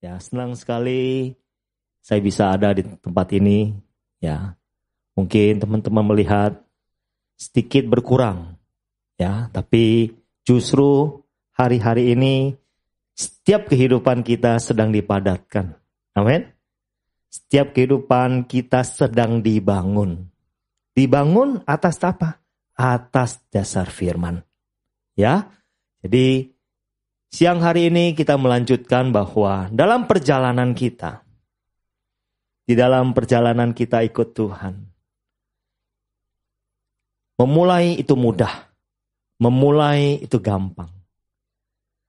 Ya, senang sekali saya bisa ada di tempat ini. Ya, mungkin teman-teman melihat sedikit berkurang. Ya, tapi justru hari-hari ini setiap kehidupan kita sedang dipadatkan. Amin. Setiap kehidupan kita sedang dibangun. Dibangun atas apa? Atas dasar firman. Ya. Jadi siang hari ini kita melanjutkan bahwa di dalam perjalanan kita ikut Tuhan. Memulai itu mudah. Memulai itu gampang.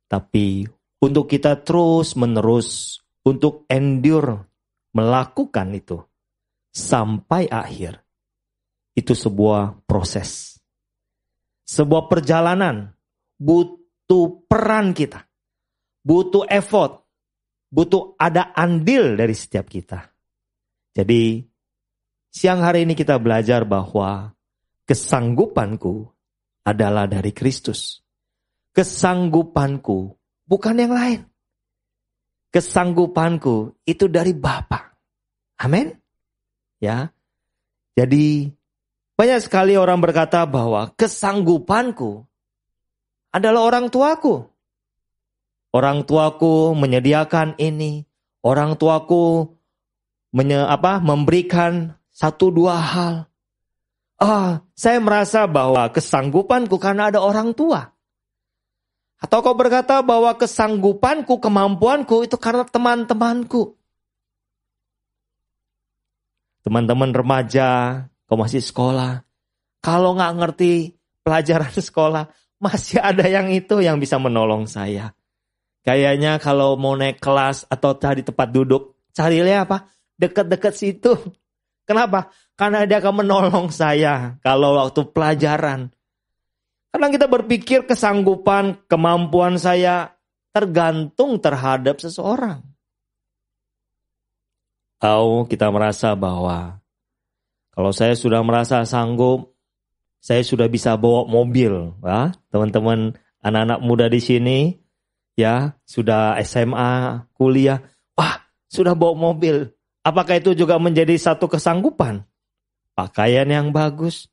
Tapi untuk kita terus menerus, untuk endure melakukan itu sampai akhir, itu sebuah proses. Sebuah perjalanan butuh peran kita. Butuh effort. Butuh ada andil dari setiap kita. Jadi siang hari ini kita belajar bahwa kesanggupanku adalah dari Kristus. Kesanggupanku bukan yang lain. Kesanggupanku itu dari Bapa. Amin. Ya. Jadi banyak sekali orang berkata bahwa kesanggupanku adalah orang tuaku. Orang tuaku menyediakan ini. Orang tuaku memberikan satu dua hal. Saya merasa bahwa kesanggupanku karena ada orang tua. Atau kau berkata bahwa kesanggupanku, kemampuanku itu karena teman-temanku. Teman-teman remaja, kau masih sekolah. Kalau gak ngerti pelajaran sekolah, masih ada yang itu yang bisa menolong saya. Kayaknya kalau mau naik kelas atau cari tempat duduk, carilah apa? Deket-deket situ. Kenapa? Karena dia akan menolong saya kalau waktu pelajaran. Kadang kita berpikir kesanggupan, kemampuan saya tergantung terhadap seseorang. Atau kita merasa bahwa kalau saya sudah merasa sanggup, saya sudah bisa bawa mobil. Wah, teman-teman anak-anak muda di sini ya sudah SMA, kuliah, wah sudah bawa mobil. Apakah itu juga menjadi satu kesanggupan? Pakaian yang bagus.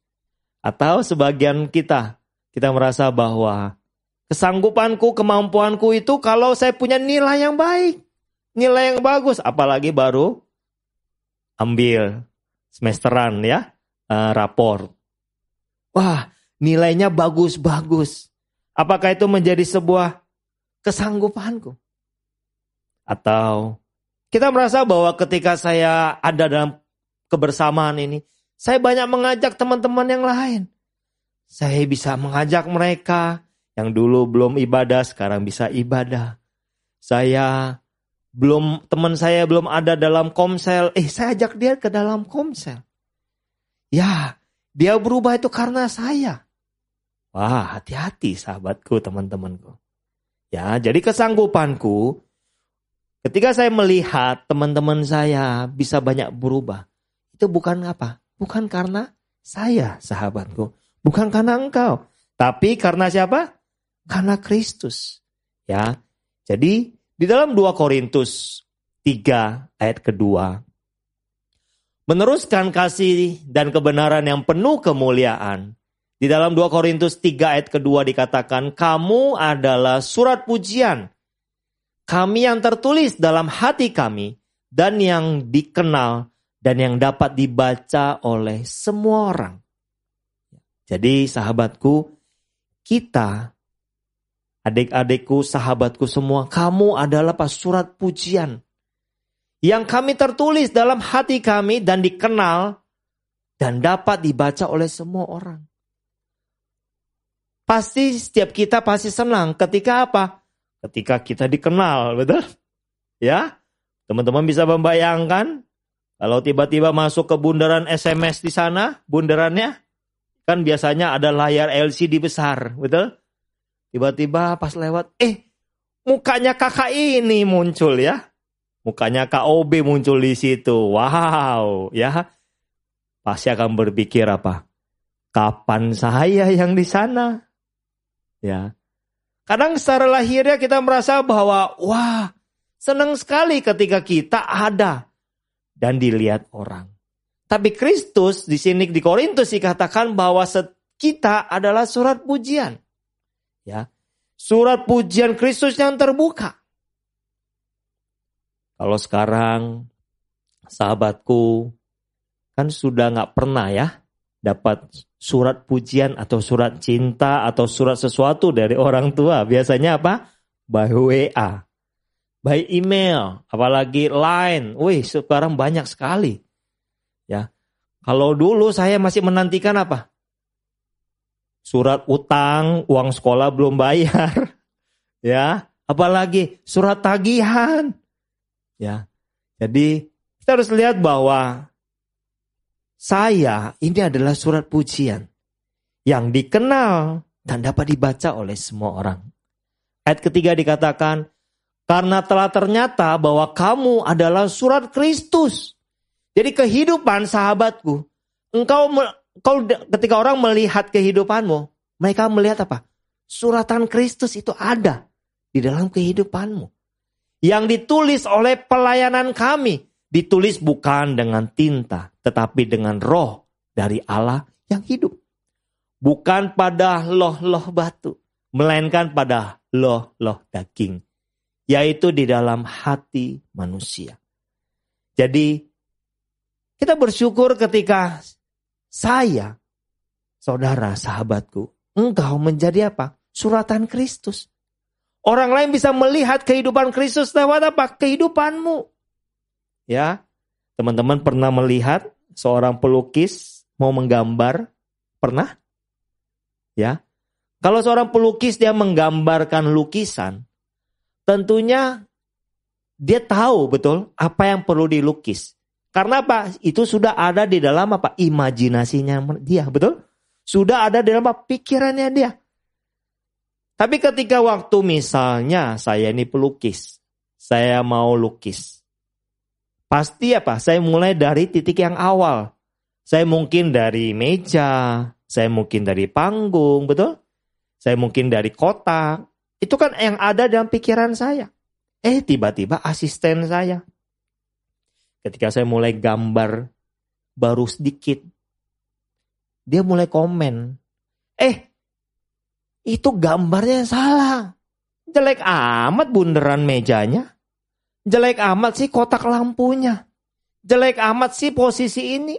Atau sebagian kita merasa bahwa kesanggupanku, kemampuanku itu kalau saya punya nilai yang baik, nilai yang bagus, apalagi baru ambil semesteran ya, rapor. Wah, nilainya bagus-bagus. Apakah itu menjadi sebuah kesanggupanku? Atau kita merasa bahwa ketika saya ada dalam kebersamaan ini, saya banyak mengajak teman-teman yang lain. Saya bisa mengajak mereka yang dulu belum ibadah, sekarang bisa ibadah. Teman saya belum ada dalam komsel. Saya ajak dia ke dalam komsel. Ya, dia berubah itu karena saya. Wah, hati-hati sahabatku, teman-temanku. Ya, jadi kesanggupanku ketika saya melihat teman-teman saya bisa banyak berubah. Itu bukan apa? Bukan karena saya, sahabatku. Bukan karena engkau, tapi karena siapa? Karena Kristus. Ya. Jadi di dalam 2 Korintus 3 ayat kedua, meneruskan kasih dan kebenaran yang penuh kemuliaan. Di dalam 2 Korintus 3 ayat kedua dikatakan, kamu adalah surat pujian kami yang tertulis dalam hati kami dan yang dikenal dan yang dapat dibaca oleh semua orang. Jadi sahabatku, kita, adik-adikku, sahabatku semua, kamu adalah surat pujian yang kami tertulis dalam hati kami dan dikenal dan dapat dibaca oleh semua orang. Pasti setiap kita pasti senang ketika apa? Ketika kita dikenal, betul? Ya, teman-teman bisa membayangkan kalau tiba-tiba masuk ke bundaran SMS di sana, bundarannya. Kan biasanya ada layar LCD besar, betul? Tiba-tiba pas lewat, mukanya kakak ini muncul ya. Mukanya KOB muncul di situ. Wow, ya. Pasti akan berpikir apa? Kapan saya yang di sana? Ya. Kadang secara lahirnya kita merasa bahwa, wah, Senang sekali ketika kita ada dan dilihat orang. Tapi Kristus di sini di Korintus dikatakan bahwa kita adalah surat pujian. Ya. Surat pujian Kristus yang terbuka. Kalau sekarang sahabatku kan sudah enggak pernah ya dapat surat pujian atau surat cinta atau surat sesuatu dari orang tua. Biasanya apa? By WA, by email, apalagi line. Wih, sekarang banyak sekali. Ya. Kalau dulu saya masih menantikan apa? Surat utang, uang sekolah belum bayar. Ya, apalagi surat tagihan. Ya. Jadi kita harus lihat bahwa saya ini adalah surat pujian yang dikenal dan dapat dibaca oleh semua orang. Ayat ketiga dikatakan, karena telah ternyata bahwa kamu adalah surat Kristus. Jadi kehidupan sahabatku, engkau ketika orang melihat kehidupanmu, mereka melihat apa? Suratan Kristus itu ada di dalam kehidupanmu. Yang ditulis oleh pelayanan kami. Ditulis bukan dengan tinta, tetapi dengan roh dari Allah yang hidup. Bukan pada loh-loh batu, melainkan pada loh-loh daging, yaitu di dalam hati manusia. Jadi, kita bersyukur ketika saya, saudara, sahabatku, engkau menjadi apa? Suratan Kristus. Orang lain bisa melihat kehidupan Kristus lewat apa? Kehidupanmu. Ya, teman-teman pernah melihat seorang pelukis mau menggambar? Pernah? Ya. Kalau seorang pelukis dia menggambarkan lukisan, tentunya dia tahu betul apa yang perlu dilukis. Karena apa? Itu sudah ada di dalam apa? Imajinasinya dia, betul? Sudah ada di dalam apa? Pikirannya dia. Tapi ketika waktu misalnya saya ini pelukis, saya mau lukis. Pasti apa? Saya mulai dari titik yang awal. Saya mungkin dari meja, saya mungkin dari panggung, betul? Saya mungkin dari kotak. Itu kan yang ada dalam pikiran saya. Tiba-tiba asisten saya. Ketika saya mulai gambar baru sedikit. Dia mulai komen. Itu gambarnya salah. Jelek amat bunderan mejanya. Jelek amat sih kotak lampunya. Jelek amat sih posisi ini.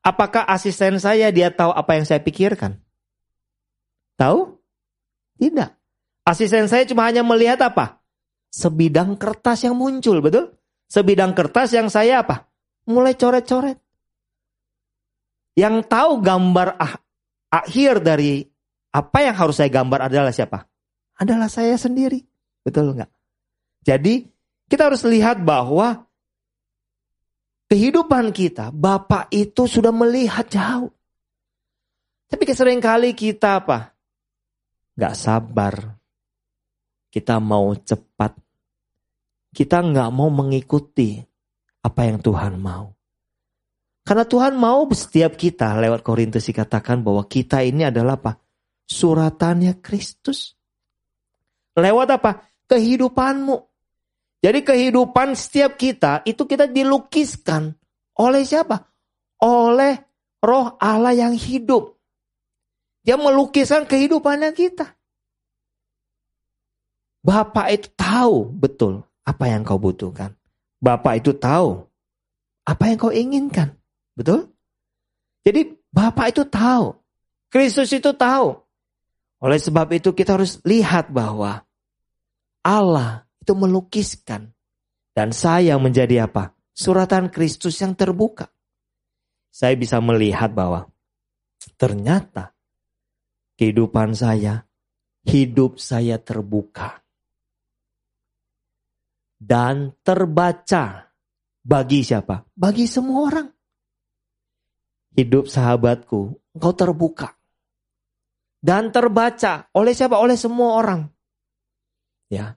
Apakah asisten saya dia tahu apa yang saya pikirkan? Tahu? Tidak. Asisten saya cuma hanya melihat apa? Sebidang kertas yang muncul, betul? Sebidang kertas yang saya apa? Mulai coret-coret. Yang tahu gambar akhir dari apa yang harus saya gambar adalah siapa? Adalah saya sendiri. Betul enggak? Jadi kita harus lihat bahwa kehidupan kita, Bapa itu sudah melihat jauh. Tapi seringkali kita apa? Gak sabar. Kita mau cepat. Kita gak mau mengikuti apa yang Tuhan mau. Karena Tuhan mau setiap kita lewat Korintus dikatakan bahwa kita ini adalah apa? Suratannya Kristus. Lewat apa? Kehidupanmu. Jadi kehidupan setiap kita itu kita dilukiskan oleh siapa? Oleh Roh Allah yang hidup. Dia melukiskan kehidupannya kita. Bapa itu tahu betul apa yang kau butuhkan. Bapa itu tahu apa yang kau inginkan. Betul? Jadi Bapa itu tahu. Kristus itu tahu. Oleh sebab itu kita harus lihat bahwa Allah itu melukiskan. Dan saya menjadi apa? Suratan Kristus yang terbuka. Saya bisa melihat bahwa ternyata kehidupan saya, hidup saya terbuka. Dan terbaca bagi siapa? Bagi semua orang. Hidup sahabatku, engkau terbuka. Dan terbaca oleh siapa? Oleh semua orang. Ya.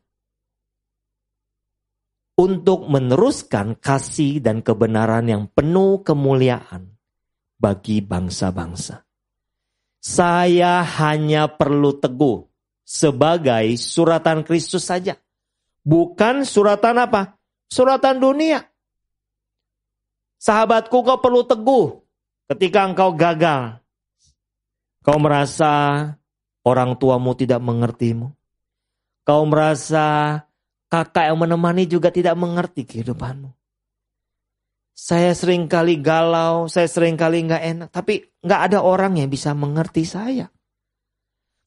Untuk meneruskan kasih dan kebenaran yang penuh kemuliaan bagi bangsa-bangsa. Saya hanya perlu teguh sebagai suratan Kristus saja. Bukan suratan apa? Suratan dunia. Sahabatku, kau perlu teguh ketika engkau gagal. Kau merasa orang tuamu tidak mengertimu. Kau merasa kakak yang menemani juga tidak mengerti kehidupanmu. Saya seringkali galau, saya seringkali gak enak. Tapi gak ada orang yang bisa mengerti saya.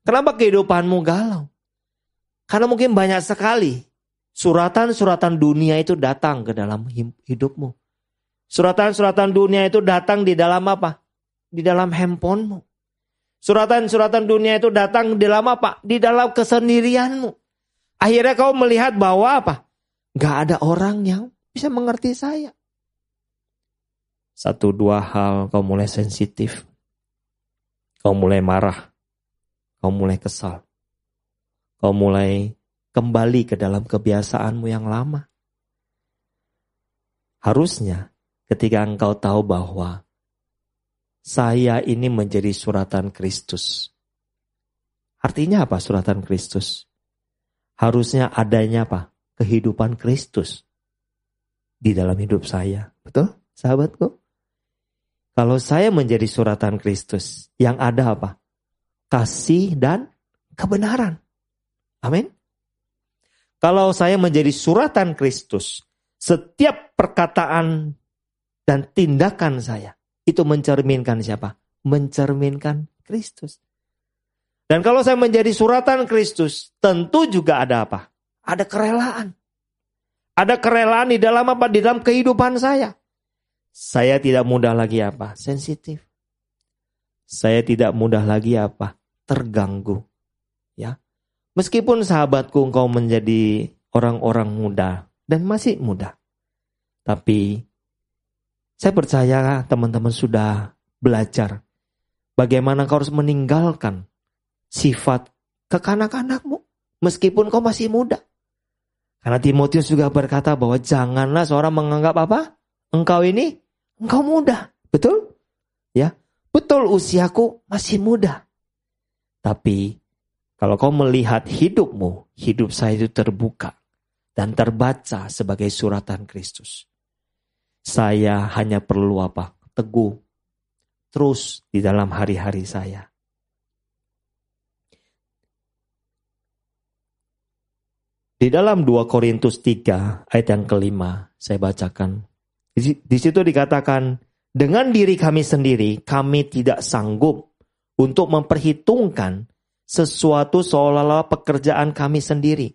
Kenapa kehidupanmu galau? Karena mungkin banyak sekali suratan-suratan dunia itu datang ke dalam hidupmu. Suratan-suratan dunia itu datang di dalam apa? Di dalam handphonemu. Suratan-suratan dunia itu datang di dalam apa? Di dalam kesendirianmu. Akhirnya kau melihat bahwa apa? Gak ada orang yang bisa mengerti saya. Satu dua hal kau mulai sensitif. Kau mulai marah. Kau mulai kesal. Kau mulai kembali ke dalam kebiasaanmu yang lama. Harusnya ketika engkau tahu bahwa saya ini menjadi suratan Kristus. Artinya apa suratan Kristus? Harusnya adanya apa? Kehidupan Kristus di dalam hidup saya. Betul, sahabatku? Kalau saya menjadi suratan Kristus, yang ada apa? Kasih dan kebenaran. Amin. Kalau saya menjadi suratan Kristus, setiap perkataan dan tindakan saya itu mencerminkan siapa? Mencerminkan Kristus. Dan kalau saya menjadi suratan Kristus, tentu juga ada apa? Ada kerelaan. Ada kerelaan di dalam apa? Di dalam kehidupan saya. Saya tidak mudah lagi apa? Sensitif. Saya tidak mudah lagi apa? Terganggu. Ya. Meskipun sahabatku engkau menjadi orang-orang muda dan masih muda. Tapi saya percaya teman-teman sudah belajar bagaimana kau harus meninggalkan sifat kekanak-kanakmu meskipun kau masih muda. Karena Timotius juga berkata bahwa janganlah seorang menganggap apa? Engkau ini, engkau muda. Betul? Ya, betul, usiaku masih muda. Tapi kalau kau melihat hidupmu, hidup saya itu terbuka dan terbaca sebagai suratan Kristus. Saya hanya perlu apa? Teguh terus di dalam hari-hari saya. Di dalam 2 Korintus 3 ayat yang kelima saya bacakan. Di situ dikatakan, dengan diri kami sendiri kami tidak sanggup untuk memperhitungkan sesuatu seolah-olah pekerjaan kami sendiri.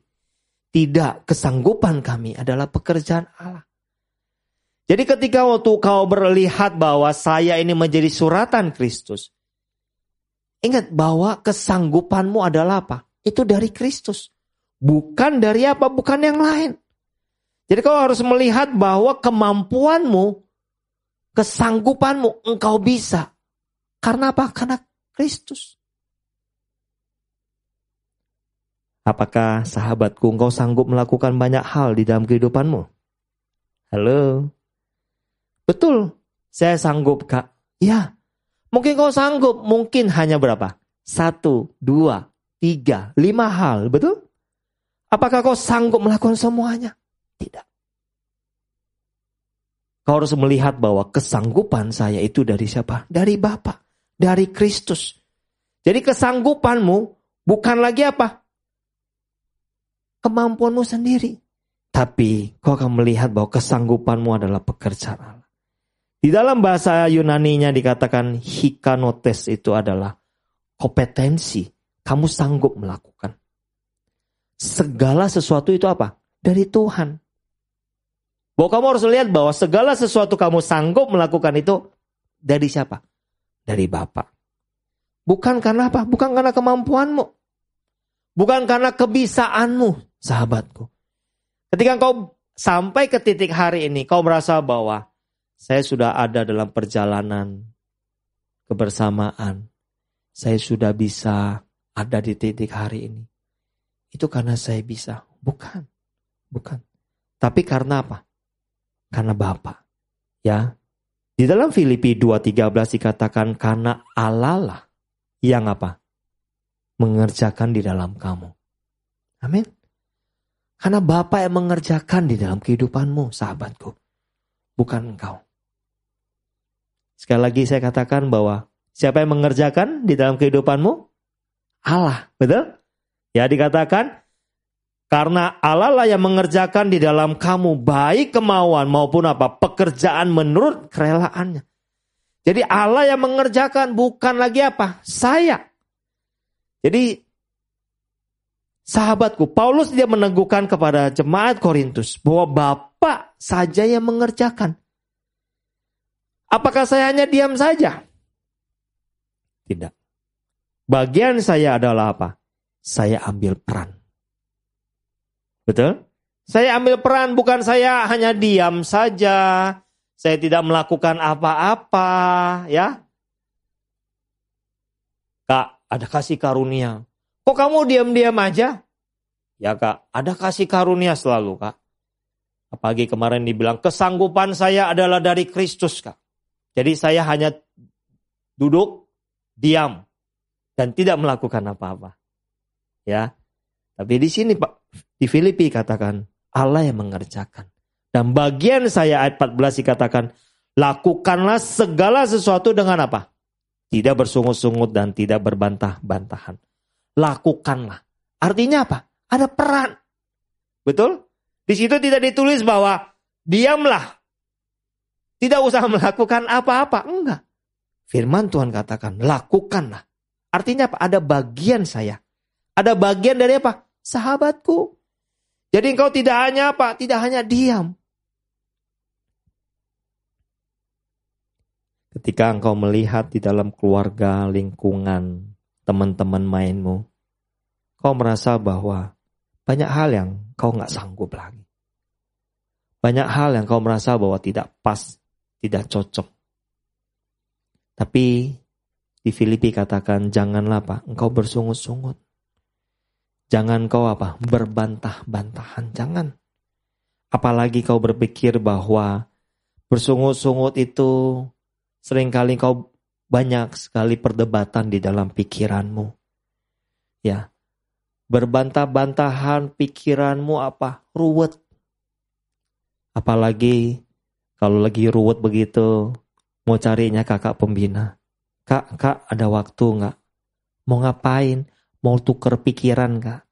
Tidak, kesanggupan kami adalah pekerjaan Allah. Jadi ketika waktu kau berlihat bahwa saya ini menjadi suratan Kristus, ingat bahwa kesanggupanmu adalah apa? Itu dari Kristus. Bukan dari apa? Bukan yang lain. Jadi kau harus melihat bahwa kemampuanmu, kesanggupanmu, engkau bisa. Karena apa? Karena Kristus. Apakah sahabatku engkau sanggup melakukan banyak hal di dalam kehidupanmu? Halo. Betul, saya sanggup, Kak. Ya, mungkin kau sanggup. Mungkin hanya berapa? 1, 2, 3, 5 hal. Betul? Apakah kau sanggup melakukan semuanya? Tidak. Kau harus melihat bahwa kesanggupan saya itu dari siapa? Dari Bapa, dari Kristus. Jadi kesanggupanmu bukan lagi apa? Kemampuanmu sendiri. Tapi kau akan melihat bahwa kesanggupanmu adalah pekerjaan Allah. Di dalam bahasa Yunani-nya dikatakan hikanotes itu adalah kompetensi. Kamu sanggup melakukan. Segala sesuatu itu apa? Dari Tuhan. Bahwa kamu harus lihat bahwa segala sesuatu kamu sanggup melakukan itu dari siapa? Dari Bapa. Bukan karena apa? Bukan karena kemampuanmu. Bukan karena kebisaanmu, sahabatku. Ketika kau sampai ke titik hari ini, kau merasa bahwa saya sudah ada dalam perjalanan kebersamaan. Saya sudah bisa ada di titik hari ini. Itu karena saya bisa. Bukan. Bukan. Tapi karena apa? Karena Bapa. Ya. Di dalam Filipi 2:13 dikatakan karena Allah lah yang apa? Mengerjakan di dalam kamu. Amin. Karena Bapa yang mengerjakan di dalam kehidupanmu, sahabatku. Bukan engkau. Sekali lagi saya katakan bahwa siapa yang mengerjakan di dalam kehidupanmu? Allah, betul? Ya, dikatakan karena Allah lah yang mengerjakan di dalam kamu baik kemauan maupun apa? Pekerjaan menurut kerelaannya. Jadi Allah yang mengerjakan, bukan lagi apa? Saya. Jadi sahabatku, Paulus dia meneguhkan kepada jemaat Korintus bahwa Bapa saja yang mengerjakan. Apakah saya hanya diam saja? Tidak. Bagian saya adalah apa? Saya ambil peran. Betul? Saya ambil peran, bukan saya hanya diam saja. Saya tidak melakukan apa-apa, ya. Kak, ada kasih karunia. Kok kamu diam-diam aja? Ya kak, ada kasih karunia selalu kak. Apalagi kemarin dibilang, kesanggupan saya adalah dari Kristus kak. Jadi saya hanya duduk, diam, dan tidak melakukan apa-apa. Ya, tapi di sini Pak, di Filipi katakan, Allah yang mengerjakan. Dan bagian saya ayat 14 dikatakan, lakukanlah segala sesuatu dengan apa? Tidak bersungut-sungut dan tidak berbantah-bantahan. Lakukanlah. Artinya apa? Ada peran. Betul? Di situ tidak ditulis bahwa diamlah. Tidak usah melakukan apa-apa. Enggak. Firman Tuhan katakan, lakukanlah. Artinya apa? Ada bagian saya. Ada bagian dari apa? Sahabatku. Jadi engkau tidak hanya apa? Tidak hanya diam. Ketika engkau melihat di dalam keluarga, lingkungan, teman-teman mainmu, kau merasa bahwa banyak hal yang kau gak sanggup lagi. Banyak hal yang kau merasa bahwa tidak pas, tidak cocok. Tapi di Filipi katakan, janganlah Pak, engkau bersungut-sungut. Jangan kau apa? Berbantah-bantahan, jangan. Apalagi kau berpikir bahwa bersungut-sungut itu seringkali kau banyak sekali perdebatan di dalam pikiranmu. Ya. Berbantah-bantahan pikiranmu apa? Ruwet. Apalagi kalau lagi ruwet begitu, mau carinya kakak pembina. Kak, ada waktu enggak? Mau ngapain? Mau tuker pikiran enggak?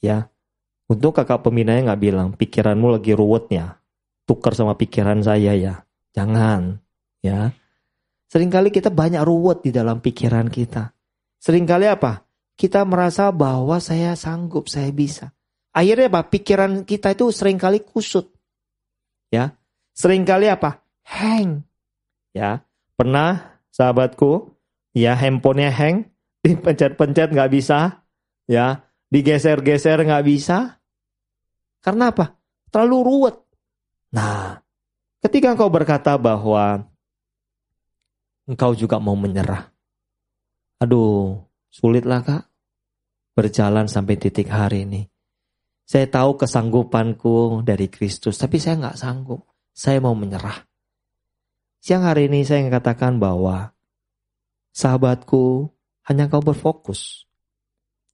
Ya. Untung kakak pembinanya enggak bilang, pikiranmu lagi ruwetnya. Tuker sama pikiran saya ya. Jangan. Ya, seringkali kita banyak ruwet di dalam pikiran kita. Seringkali apa? Kita merasa bahwa saya sanggup, saya bisa. Akhirnya apa? Pikiran kita itu seringkali kusut. Ya, seringkali apa? Hang. Ya, pernah sahabatku, ya handphonenya hang, dipencet-pencet nggak bisa, ya, digeser-geser nggak bisa. Karena apa? Terlalu ruwet. Nah, ketika engkau berkata bahwa engkau juga mau menyerah. Aduh, sulitlah kak. Berjalan sampai titik hari ini. Saya tahu kesanggupanku dari Kristus, tapi saya gak sanggup. Saya mau menyerah. Siang hari ini saya katakan bahwa sahabatku, hanya kau berfokus.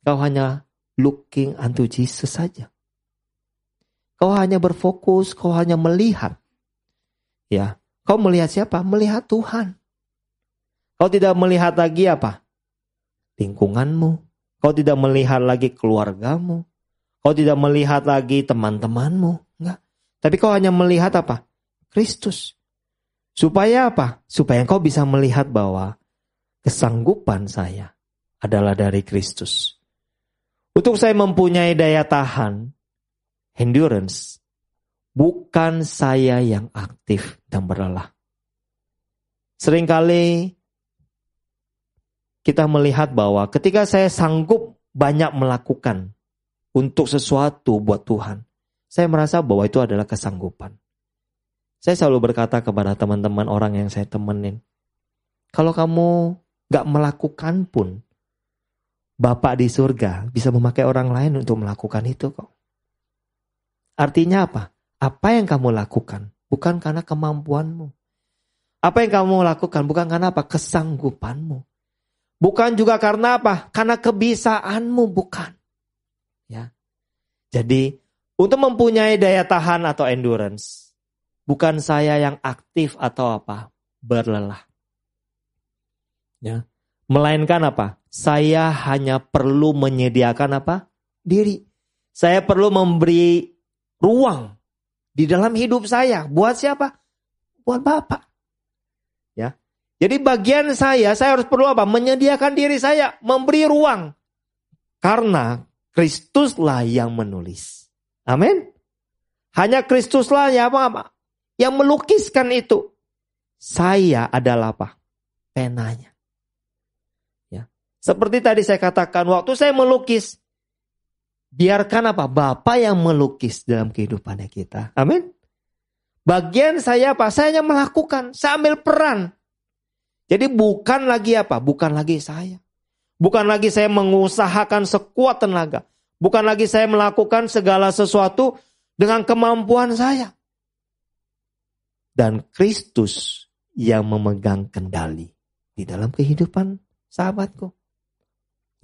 Kau hanya looking unto Jesus saja. Kau hanya berfokus, kau hanya melihat. Ya, kau melihat siapa? Melihat Tuhan. Kau tidak melihat lagi apa? Lingkunganmu. Kau tidak melihat lagi keluargamu. Kau tidak melihat lagi teman-temanmu. Enggak. Tapi kau hanya melihat apa? Kristus. Supaya apa? Supaya kau bisa melihat bahwa kesanggupan saya adalah dari Kristus. Untuk saya mempunyai daya tahan, endurance, bukan saya yang aktif dan berlelah. Seringkali kita melihat bahwa ketika saya sanggup banyak melakukan untuk sesuatu buat Tuhan, saya merasa bahwa itu adalah kesanggupan. Saya selalu berkata kepada teman-teman orang yang saya temenin, kalau kamu gak melakukan pun, Bapak di surga bisa memakai orang lain untuk melakukan itu kok. Artinya apa? Apa yang kamu lakukan bukan karena kemampuanmu. Apa yang kamu lakukan bukan karena apa? Kesanggupanmu. Bukan juga karena apa? Karena kebisaanmu, bukan. Ya. Jadi Untuk mempunyai daya tahan atau endurance. Bukan saya yang aktif atau apa. Berlelah. Ya. Melainkan apa? Saya hanya perlu menyediakan apa? Diri. Saya perlu memberi ruang di dalam hidup saya. Buat siapa? Buat Bapak. Ya. Jadi bagian saya harus perlu apa? Menyediakan diri saya, memberi ruang. Karena Kristuslah yang menulis. Amin. Hanya Kristuslah yang apa? Yang melukiskan itu. Saya adalah apa? Penanya. Seperti tadi saya katakan, waktu saya melukis, biarkan apa? Bapa yang melukis dalam kehidupannya kita. Amin. Bagian saya apa? Saya hanya melakukan, saya ambil peran. Jadi bukan lagi apa? Bukan lagi saya. Bukan lagi saya mengusahakan sekuat tenaga. Bukan lagi saya melakukan segala sesuatu dengan kemampuan saya. Dan Kristus yang memegang kendali di dalam kehidupan sahabatku.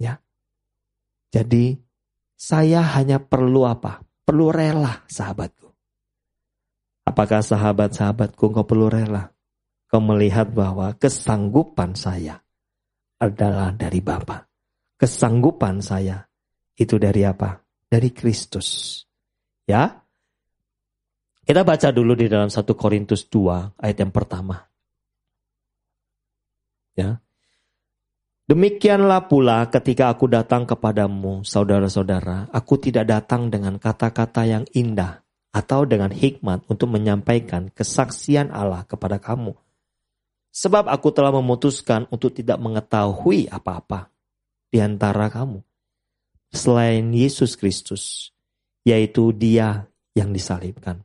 Ya. Jadi saya hanya perlu apa? Perlu rela, sahabatku. Apakah sahabat-sahabatku engkau perlu rela? Kau melihat bahwa kesanggupan saya adalah dari Bapa. Kesanggupan saya itu dari apa? Dari Kristus. Ya. Kita baca dulu di dalam 1 Korintus 2 ayat yang pertama. Ya. Demikianlah pula ketika aku datang kepadamu, saudara-saudara, aku tidak datang dengan kata-kata yang indah atau dengan hikmat untuk menyampaikan kesaksian Allah kepada kamu. Sebab aku telah memutuskan untuk tidak mengetahui apa-apa di antara kamu selain Yesus Kristus, yaitu Dia yang disalibkan.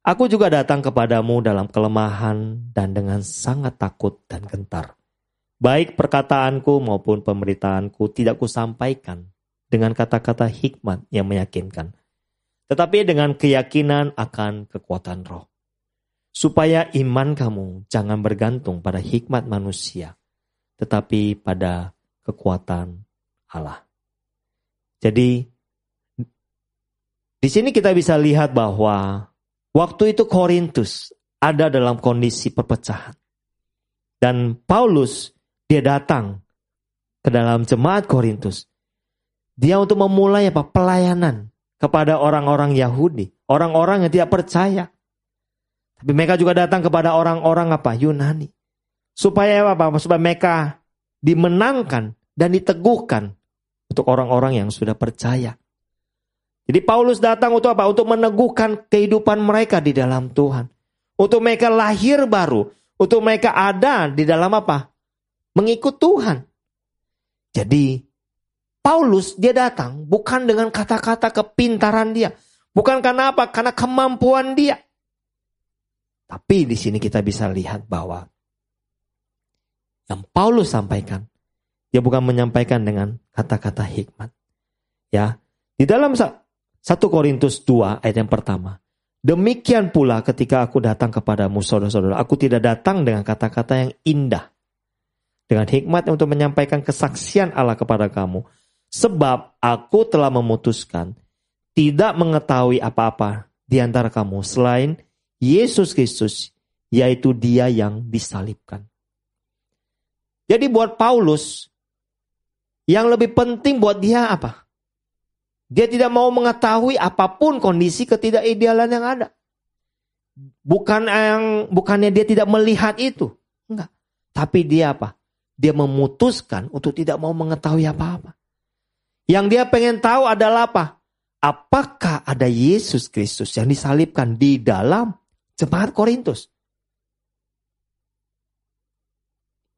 Aku juga datang kepadamu dalam kelemahan dan dengan sangat takut dan gentar. Baik perkataanku maupun pemberitaanku tidak kusampaikan dengan kata-kata hikmat yang meyakinkan. Tetapi dengan keyakinan akan kekuatan roh. Supaya iman kamu jangan bergantung pada hikmat manusia, tetapi pada kekuatan Allah. Jadi di sini kita bisa lihat bahwa waktu itu Korintus ada dalam kondisi perpecahan. Dan Paulus, dia datang ke dalam jemaat Korintus. Dia untuk memulai apa? Pelayanan kepada orang-orang Yahudi. Orang-orang yang tidak percaya. Tapi mereka juga datang kepada orang-orang apa? Yunani. Supaya apa? Supaya mereka dimenangkan dan diteguhkan untuk orang-orang yang sudah percaya. Jadi Paulus datang untuk apa? Untuk meneguhkan kehidupan mereka di dalam Tuhan. Untuk mereka lahir baru. Untuk mereka ada di dalam apa? Mengikut Tuhan. Jadi Paulus dia datang bukan dengan kata-kata kepintaran dia. Bukan karena apa? Karena kemampuan dia. Tapi di sini kita bisa lihat bahwa yang Paulus sampaikan, dia bukan menyampaikan dengan kata-kata hikmat. Ya, di dalam 1 Korintus 2 ayat yang pertama. Demikian pula ketika aku datang kepadamu, saudara-saudara, aku tidak datang dengan kata-kata yang indah. Dengan hikmat untuk menyampaikan kesaksian Allah kepada kamu. Sebab aku telah memutuskan tidak mengetahui apa-apa di antara kamu selain Yesus Kristus, yaitu Dia yang disalibkan. Jadi buat Paulus, yang lebih penting buat dia apa? Dia tidak mau mengetahui apapun kondisi ketidakidealan yang ada. Bukannya dia tidak melihat itu. Enggak. Tapi dia apa? Dia memutuskan untuk tidak mau mengetahui apa-apa. Yang dia pengen tahu adalah apa? Apakah ada Yesus Kristus yang disalibkan di dalam jemaat Korintus?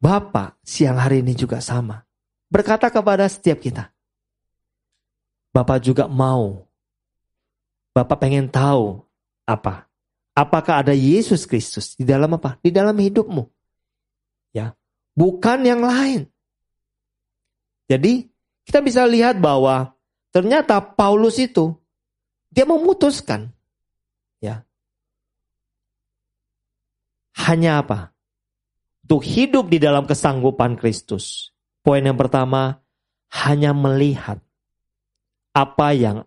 Bapak siang hari ini juga sama. Berkata kepada setiap kita. Bapak juga mau. Bapak pengen tahu apa? Apakah ada Yesus Kristus di dalam apa? Di dalam hidupmu. Ya. Bukan yang lain. Jadi kita bisa lihat bahwa ternyata Paulus itu dia memutuskan, ya, hanya apa? Untuk hidup di dalam kesanggupan Kristus. Poin yang pertama, hanya melihat apa yang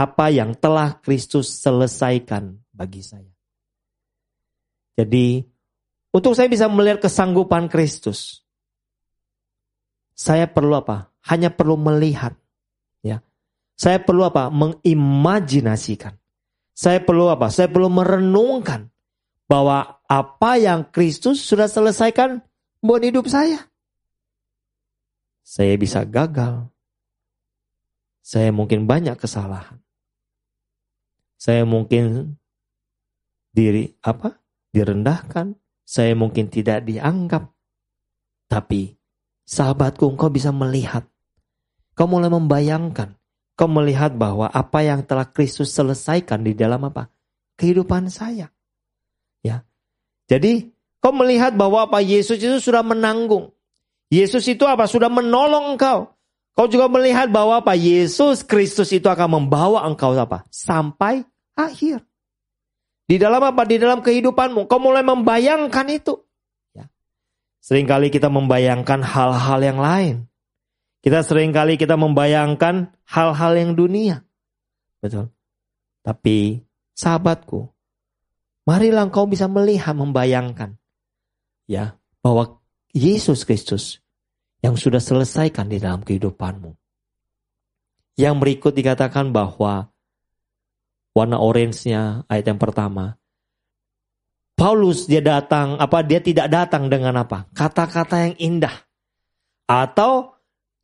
apa yang telah Kristus selesaikan bagi saya. Jadi untuk saya bisa melihat kesanggupan Kristus, saya perlu apa? Hanya perlu melihat, ya. Saya perlu apa? Mengimajinasikan. Saya perlu apa? Saya perlu merenungkan bahwa apa yang Kristus sudah selesaikan buat hidup saya. Saya bisa gagal. Saya mungkin banyak kesalahan. Saya mungkin direndahkan. Saya mungkin tidak dianggap. Tapi sahabatku, engkau bisa melihat. Kau mulai membayangkan. Kau melihat bahwa apa yang telah Kristus selesaikan di dalam apa? Kehidupan saya. Ya. Jadi kau melihat bahwa apa? Yesus itu sudah menanggung. Yesus itu apa? Sudah menolong engkau. Kau juga melihat bahwa apa? Yesus Kristus itu akan membawa engkau apa? Sampai akhir. Di dalam apa? Di dalam kehidupanmu. Kau mulai membayangkan itu. Ya. Seringkali kita membayangkan hal-hal yang lain. Seringkali kita membayangkan hal-hal yang dunia. Betul. Tapi sahabatku, marilah engkau bisa melihat, membayangkan. Ya, bahwa Yesus Kristus yang sudah selesaikan di dalam kehidupanmu. Yang berikut dikatakan bahwa warna oranye-nya ayat yang pertama. Paulus dia tidak datang dengan apa? Kata-kata yang indah atau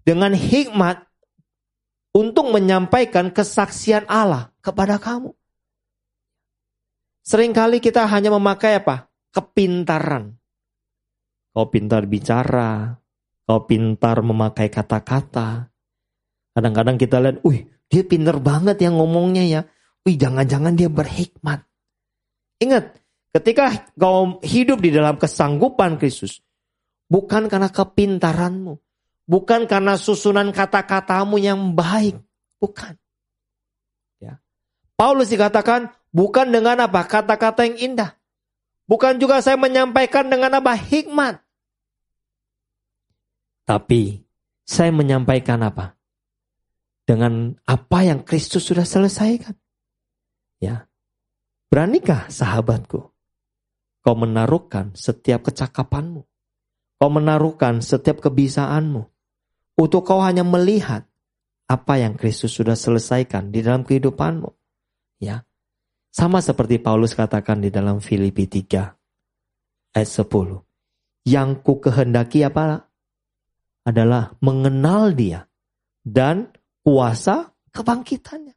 dengan hikmat untuk menyampaikan kesaksian Allah kepada kamu. Seringkali kita hanya memakai apa? Kepintaran. Kau pintar bicara, kau pintar memakai kata-kata. Kadang-kadang kita lihat, dia pintar banget yang ngomongnya ya. Jangan-jangan dia berhikmat. Ingat, ketika kau hidup di dalam kesanggupan Kristus, bukan karena kepintaranmu, bukan karena susunan kata-katamu yang baik, bukan. Ya. Paulus dikatakan bukan dengan apa? Kata-kata yang indah. Bukan juga saya menyampaikan dengan apa? Hikmat. Tapi saya menyampaikan apa? Dengan apa yang Kristus sudah selesaikan. Ya. Beranikah sahabatku? Kau menaruhkan setiap kecakapanmu. Kau menaruhkan setiap kebisaanmu. Untuk kau hanya melihat apa yang Kristus sudah selesaikan di dalam kehidupanmu. Ya. Sama seperti Paulus katakan di dalam Filipi 3 ayat 10. Yang ku kehendaki apa? Adalah mengenal dia dan kuasa kebangkitannya.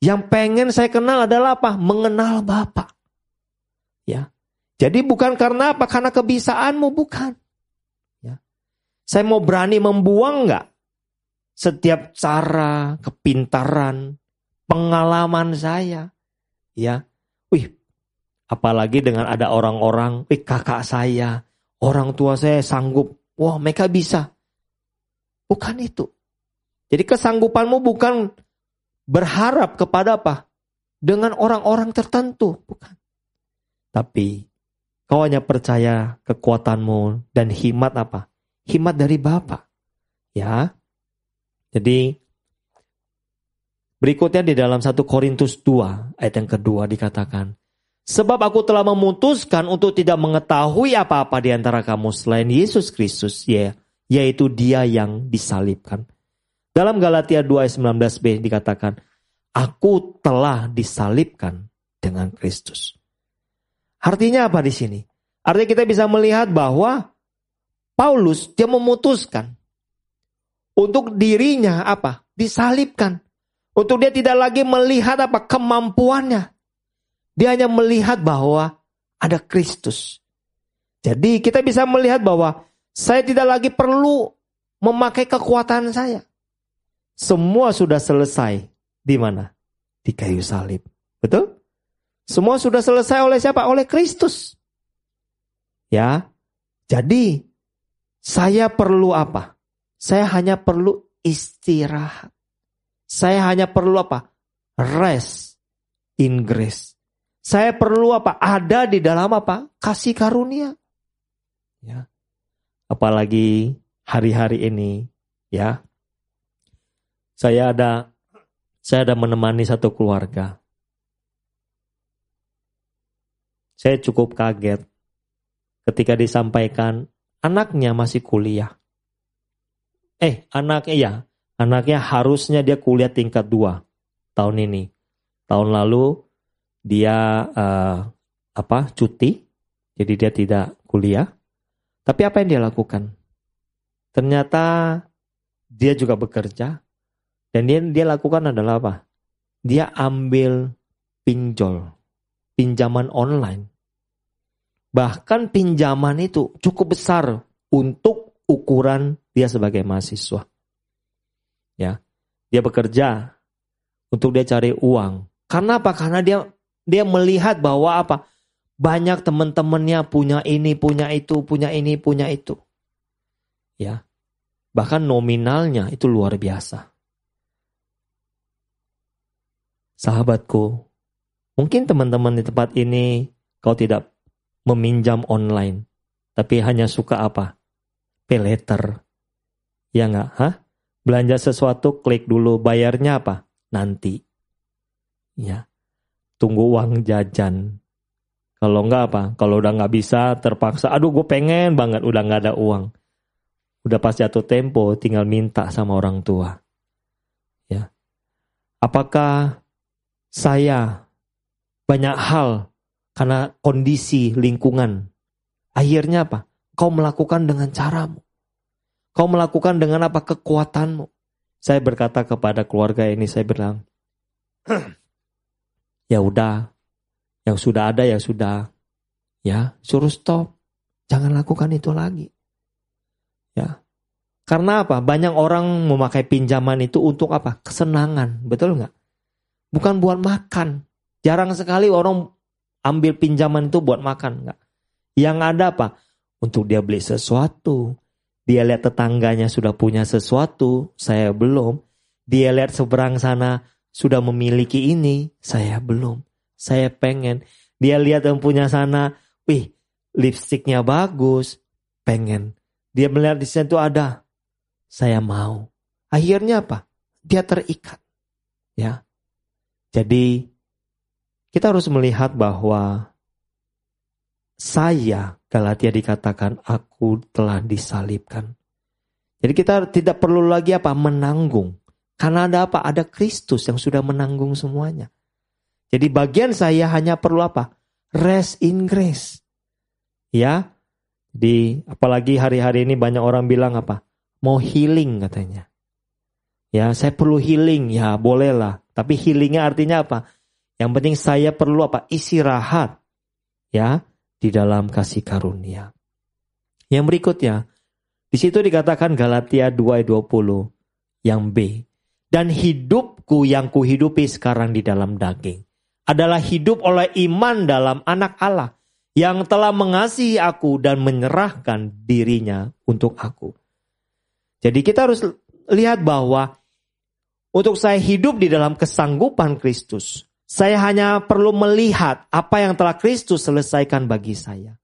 Yang pengen saya kenal adalah apa? Mengenal Bapa. Ya. Jadi bukan karena apa? Karena kebisaanmu, bukan. Ya. Saya mau berani membuang enggak setiap cara, kepintaran, pengalaman saya. Ya. Apalagi dengan ada orang-orang, kakak saya, orang tua saya sanggup. Wah, mereka bisa. Bukan itu. Jadi kesanggupanmu bukan berharap kepada apa? Dengan orang-orang tertentu. Bukan. Tapi kau hanya percaya kekuatanmu dan hikmat apa? Hikmat dari Bapa. Ya. Jadi berikutnya di dalam 1 Korintus 2 ayat yang kedua dikatakan. Sebab aku telah memutuskan untuk tidak mengetahui apa-apa di antara kamu selain Yesus Kristus, yaitu dia yang disalibkan. Dalam Galatia 2 ayat 19b dikatakan, aku telah disalibkan dengan Kristus. Artinya apa di sini? Artinya kita bisa melihat bahwa Paulus dia memutuskan untuk dirinya apa? Disalibkan. Untuk dia tidak lagi melihat apa? Kemampuannya. Dia hanya melihat bahwa ada Kristus. Jadi kita bisa melihat bahwa saya tidak lagi perlu memakai kekuatan saya. Semua sudah selesai di mana? Di kayu salib. Betul? Semua sudah selesai oleh siapa? Oleh Kristus. Ya. Jadi saya perlu apa? Saya hanya perlu istirahat. Saya hanya perlu apa? Rest in grace. Saya perlu apa? Ada di dalam apa? Kasih karunia. Ya. Apalagi hari-hari ini, ya. Saya ada saya ada menemani satu keluarga. Saya cukup kaget ketika disampaikan anaknya masih kuliah. Anaknya harusnya dia kuliah tingkat 2 tahun ini. Tahun lalu dia cuti, jadi dia tidak kuliah. Tapi apa yang dia lakukan? Ternyata dia juga bekerja dan dia lakukan adalah apa? Dia ambil pinjol, pinjaman online. Bahkan pinjaman itu cukup besar untuk ukuran dia sebagai mahasiswa. Ya, dia bekerja untuk dia cari uang. Karena apa? Karena dia melihat bahwa apa? Banyak teman-temannya punya ini, punya itu, punya ini, punya itu. Ya. Bahkan nominalnya itu luar biasa. Sahabatku, mungkin teman-teman di tempat ini kau tidak meminjam online, tapi hanya suka apa? Pay later. Ya enggak, belanja sesuatu klik dulu, bayarnya apa? Nanti. Ya. Tunggu uang jajan. Kalau enggak apa? Kalau udah enggak bisa terpaksa, aduh gue pengen banget, udah enggak ada uang. Udah pas jatuh tempo tinggal minta sama orang tua. Ya. Apakah saya banyak hal karena kondisi lingkungan? Akhirnya apa? Kau melakukan dengan caramu. Kau melakukan dengan apa? Kekuatanmu. Saya berkata kepada keluarga ini, saya bilang, ya udah, yang sudah ada ya sudah. Ya, suruh stop. Jangan lakukan itu lagi. Ya. Karena apa? Banyak orang memakai pinjaman itu untuk apa? Kesenangan, betul enggak? Bukan buat makan. Jarang sekali orang ambil pinjaman itu buat makan, enggak. Yang ada apa? Untuk dia beli sesuatu. Dia lihat tetangganya sudah punya sesuatu, saya belum. Dia lihat seberang sana sudah memiliki ini, saya belum. Saya pengen. Dia lihat yang punya sana, wih, lipstiknya bagus, pengen. Dia melihat di sana itu ada, saya mau. Akhirnya apa? Dia terikat. Ya. Jadi kita harus melihat bahwa saya, Galatia dikatakan, aku telah disalibkan. Jadi kita tidak perlu lagi apa? Menanggung. Karena ada apa? Ada Kristus yang sudah menanggung semuanya. Jadi bagian saya hanya perlu apa? Rest in grace. Ya. Di apalagi hari-hari ini banyak orang bilang apa? Mau healing katanya. Ya, saya perlu healing. Ya, bolehlah. Tapi healingnya artinya apa? Yang penting saya perlu apa? Istirahat. Ya. Di dalam kasih karunia. Yang berikutnya, di situ dikatakan Galatia 2:20 yang B. Dan hidupku yang kuhidupi sekarang di dalam daging adalah hidup oleh iman dalam Anak Allah yang telah mengasihi aku dan menyerahkan dirinya untuk aku. Jadi kita harus lihat bahwa untuk saya hidup di dalam kesanggupan Kristus, saya hanya perlu melihat apa yang telah Kristus selesaikan bagi saya.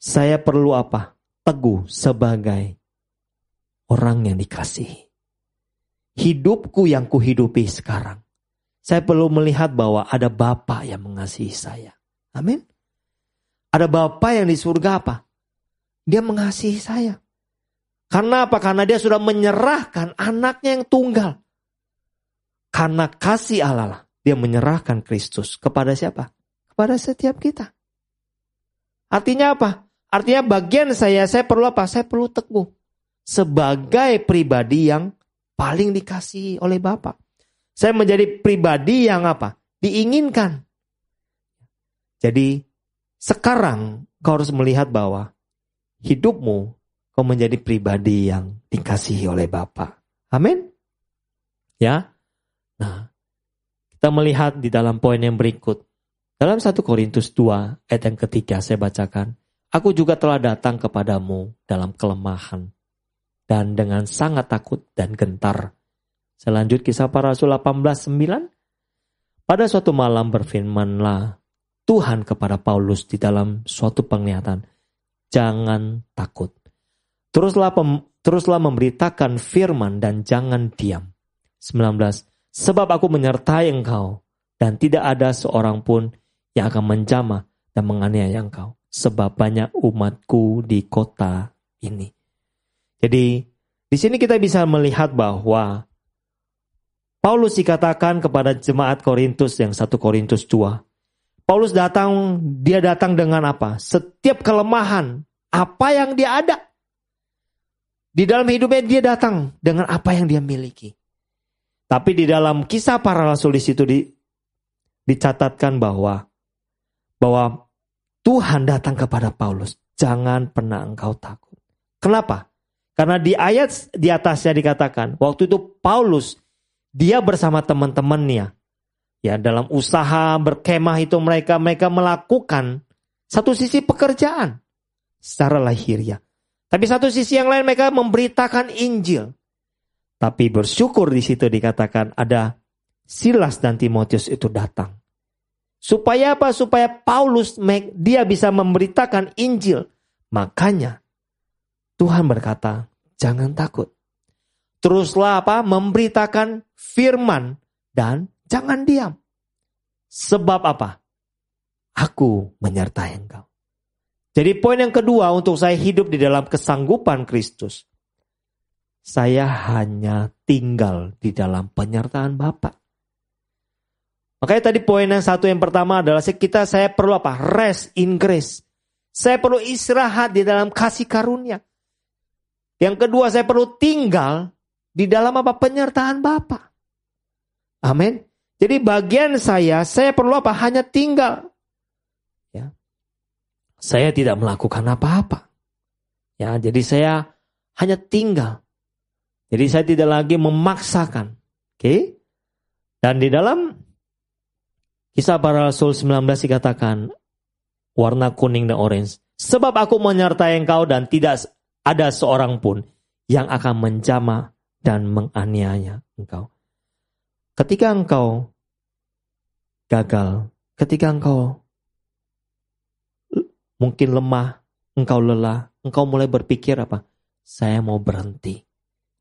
Saya perlu apa? Teguh sebagai orang yang dikasihi. Hidupku yang kuhidupi sekarang. Saya perlu melihat bahwa ada Bapa yang mengasihi saya. Amin. Ada Bapa yang di surga apa? Dia mengasihi saya. Karena apa? Karena dia sudah menyerahkan anaknya yang tunggal. Karena kasih Allah lah, dia menyerahkan Kristus kepada siapa? Kepada setiap kita. Artinya apa? Artinya bagian saya perlu apa? Saya perlu teguh sebagai pribadi yang paling dikasihi oleh Bapa. Saya menjadi pribadi yang apa? Diinginkan. Jadi sekarang kau harus melihat bahwa hidupmu kau menjadi pribadi yang dikasihi oleh Bapa. Amin. Ya. Nah, kita melihat di dalam poin yang berikut. Dalam 1 Korintus 2 ayat yang ketiga saya bacakan. Aku juga telah datang kepadamu dalam kelemahan dan dengan sangat takut dan gentar. Selanjut kisah para rasul 18:9. Pada suatu malam berfirmanlah Tuhan kepada Paulus di dalam suatu penglihatan. Jangan takut. Teruslah memberitakan firman dan jangan diam. 19. Sebab aku menyertai engkau dan tidak ada seorang pun yang akan menjamah dan menganiaya engkau. Sebab banyak umatku di kota ini. Jadi di sini kita bisa melihat bahwa Paulus dikatakan kepada jemaat Korintus yang 1 Korintus 2. Paulus datang dengan apa? Setiap kelemahan, apa yang dia ada. Di dalam hidupnya dia datang dengan apa yang dia miliki. Tapi di dalam kisah para rasul di situ dicatatkan bahwa Tuhan datang kepada Paulus, jangan pernah engkau takut. Kenapa? Karena di ayat di atasnya dikatakan, waktu itu Paulus dia bersama teman-temannya, ya dalam usaha berkemah itu mereka melakukan satu sisi pekerjaan secara lahiriah. Tapi satu sisi yang lain mereka memberitakan Injil. Tapi bersyukur di situ dikatakan ada Silas dan Timotius itu datang. Supaya apa? Supaya Paulus dia bisa memberitakan Injil. Makanya Tuhan berkata, jangan takut. Teruslah memberitakan firman dan jangan diam. Sebab apa? Aku menyertai engkau. Jadi poin yang kedua untuk saya hidup di dalam kesanggupan Kristus. Saya hanya tinggal di dalam penyertaan Bapa. Makanya tadi poin yang satu yang pertama adalah saya perlu apa? Rest in grace. Saya perlu istirahat di dalam kasih karunia. Yang kedua saya perlu tinggal di dalam apa? Penyertaan Bapa. Amin. Jadi bagian saya perlu apa? Hanya tinggal. Ya. Saya tidak melakukan apa-apa. Ya, jadi saya hanya tinggal. Jadi saya tidak lagi memaksakan. Oke? Dan di dalam kisah para rasul 19 dikatakan warna kuning dan orange. Sebab aku menyertai engkau dan tidak ada seorang pun yang akan menjamah dan menganiaya engkau. Ketika engkau gagal, ketika engkau mungkin lemah, engkau lelah, engkau mulai berpikir apa? Saya mau berhenti.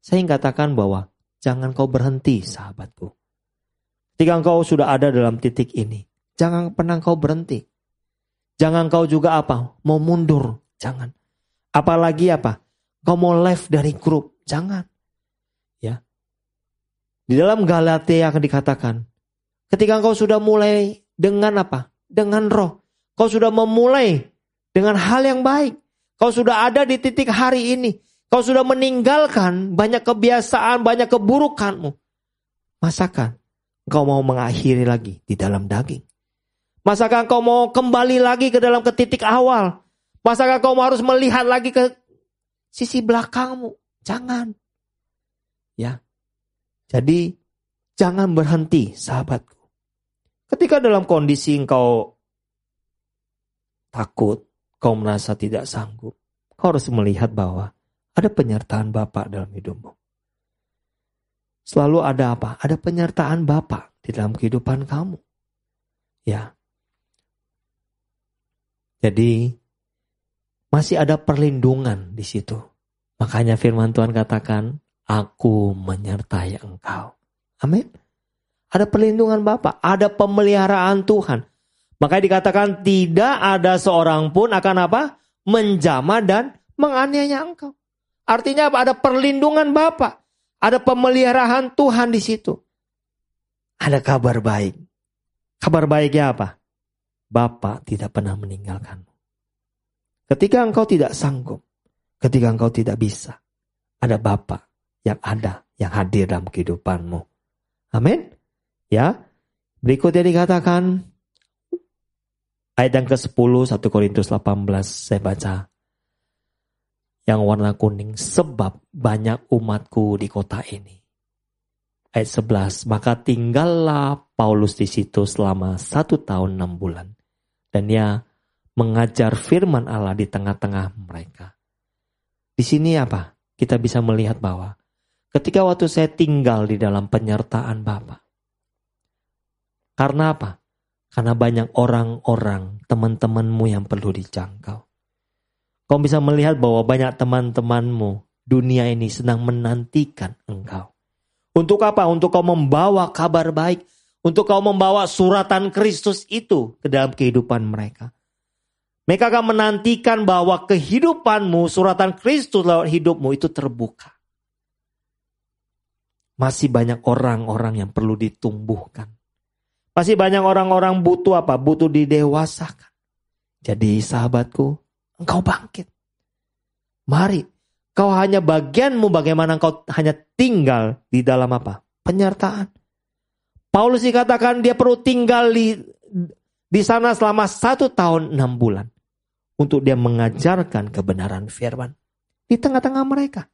Saya ingin katakan bahwa jangan kau berhenti, sahabatku. Ketika engkau sudah ada dalam titik ini, jangan pernah kau berhenti. Jangan kau juga mau mundur, jangan. Apalagi kau mau left dari grup, jangan. Ya. Di dalam Galatia akan dikatakan, ketika engkau sudah mulai dengan dengan roh, kau sudah memulai dengan hal yang baik. Kau sudah ada di titik hari ini. Kau sudah meninggalkan banyak kebiasaan, banyak keburukanmu. Masakan engkau mau mengakhiri lagi di dalam daging? Masakan engkau mau kembali lagi ke titik awal? Masakan engkau harus melihat lagi ke sisi belakangmu? Jangan. Ya. Jadi jangan berhenti, sahabatku. Ketika dalam kondisi engkau takut, kau merasa tidak sanggup, kau harus melihat bahwa ada penyertaan Bapa dalam hidupmu. Selalu ada apa? Ada penyertaan Bapa di dalam kehidupan kamu. Ya. Jadi masih ada perlindungan di situ. Makanya firman Tuhan katakan, aku menyertai engkau. Amin. Ada perlindungan Bapa, ada pemeliharaan Tuhan. Makanya dikatakan tidak ada seorang pun akan menjamah dan menganiaya engkau. Artinya ada perlindungan Bapa, ada pemeliharaan Tuhan di situ. Ada kabar baik. Kabar baiknya apa? Bapa tidak pernah meninggalkanmu. Ketika engkau tidak sanggup, ketika engkau tidak bisa, ada Bapa yang hadir dalam kehidupanmu. Amin. Ya. Berikutnya dikatakan ayat yang ke-10 1 Korintus 18 saya baca. Yang warna kuning, sebab banyak umatku di kota ini. Ayat 11, maka tinggallah Paulus di situ selama 1 tahun 6 bulan. Dan dia mengajar firman Allah di tengah-tengah mereka. Di sini kita bisa melihat bahwa ketika waktu saya tinggal di dalam penyertaan Bapa. Karena apa? Karena banyak orang-orang, teman-temanmu yang perlu dijangkau. Kau bisa melihat bahwa banyak teman-temanmu dunia ini sedang menantikan engkau Untuk apa? Untuk kau membawa kabar baik. Untuk kau membawa suratan Kristus itu ke dalam kehidupan mereka. Mereka akan menantikan bahwa kehidupanmu, suratan Kristus lewat hidupmu itu terbuka. Masih banyak orang-orang yang perlu ditumbuhkan. Masih banyak orang-orang butuh apa? Butuh didewasakan. Jadi sahabatku, engkau bangkit. Mari, kau hanya bagianmu bagaimana engkau hanya tinggal di dalam apa? Penyertaan. Paulus dikatakan dia perlu tinggal di sana selama 1 tahun 6 bulan. Untuk dia mengajarkan kebenaran firman. Di tengah-tengah mereka.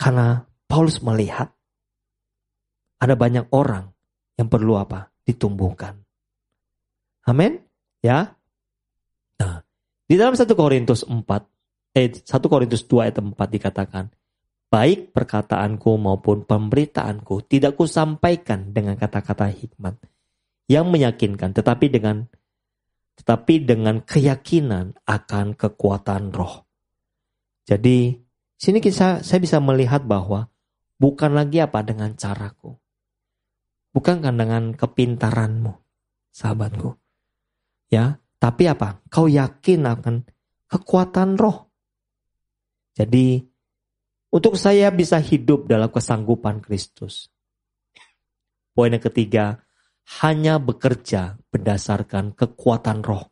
Karena Paulus melihat ada banyak orang yang perlu apa? Ditumbuhkan. Amin? Ya. Nah, di dalam 1 Korintus 2 ayat 4 dikatakan, baik perkataanku maupun pemberitaanku tidak kusampaikan dengan kata-kata hikmat yang meyakinkan, tetapi dengan keyakinan akan kekuatan roh. Jadi sini saya bisa melihat bahwa bukan lagi apa dengan caraku, bukan dengan kepintaranmu, sahabatku, ya. Tapi apa? Kau yakin akan kekuatan roh. Jadi untuk saya bisa hidup dalam kesanggupan Kristus. Poin yang ketiga, hanya bekerja berdasarkan kekuatan roh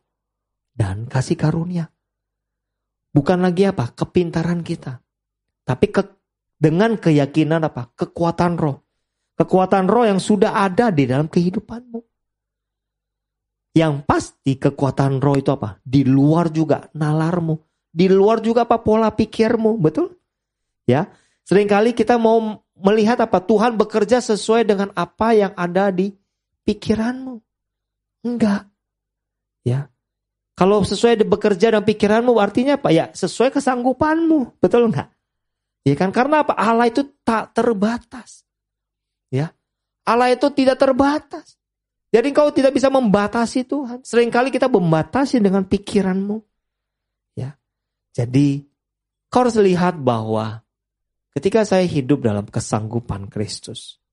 dan kasih karunia. Bukan lagi apa? Kepintaran kita. Tapi dengan keyakinan apa? Kekuatan roh. Kekuatan roh yang sudah ada di dalam kehidupanmu. Yang pasti kekuatan roh itu apa? Di luar juga nalarmu. Di luar juga apa? Pola pikirmu. Betul? Ya, seringkali kita mau melihat apa? Tuhan bekerja sesuai dengan apa yang ada di pikiranmu. Enggak. Ya. Kalau sesuai bekerja dengan pikiranmu artinya apa? Ya, sesuai kesanggupanmu. Betul enggak? Ya kan, karena apa? Allah itu tak terbatas. Ya. Allah itu tidak terbatas. Jadi kau tidak bisa membatasi Tuhan. Seringkali kita membatasi dengan pikiranmu. Ya. Jadi kau harus lihat bahwa ketika saya hidup dalam kesanggupan Kristus,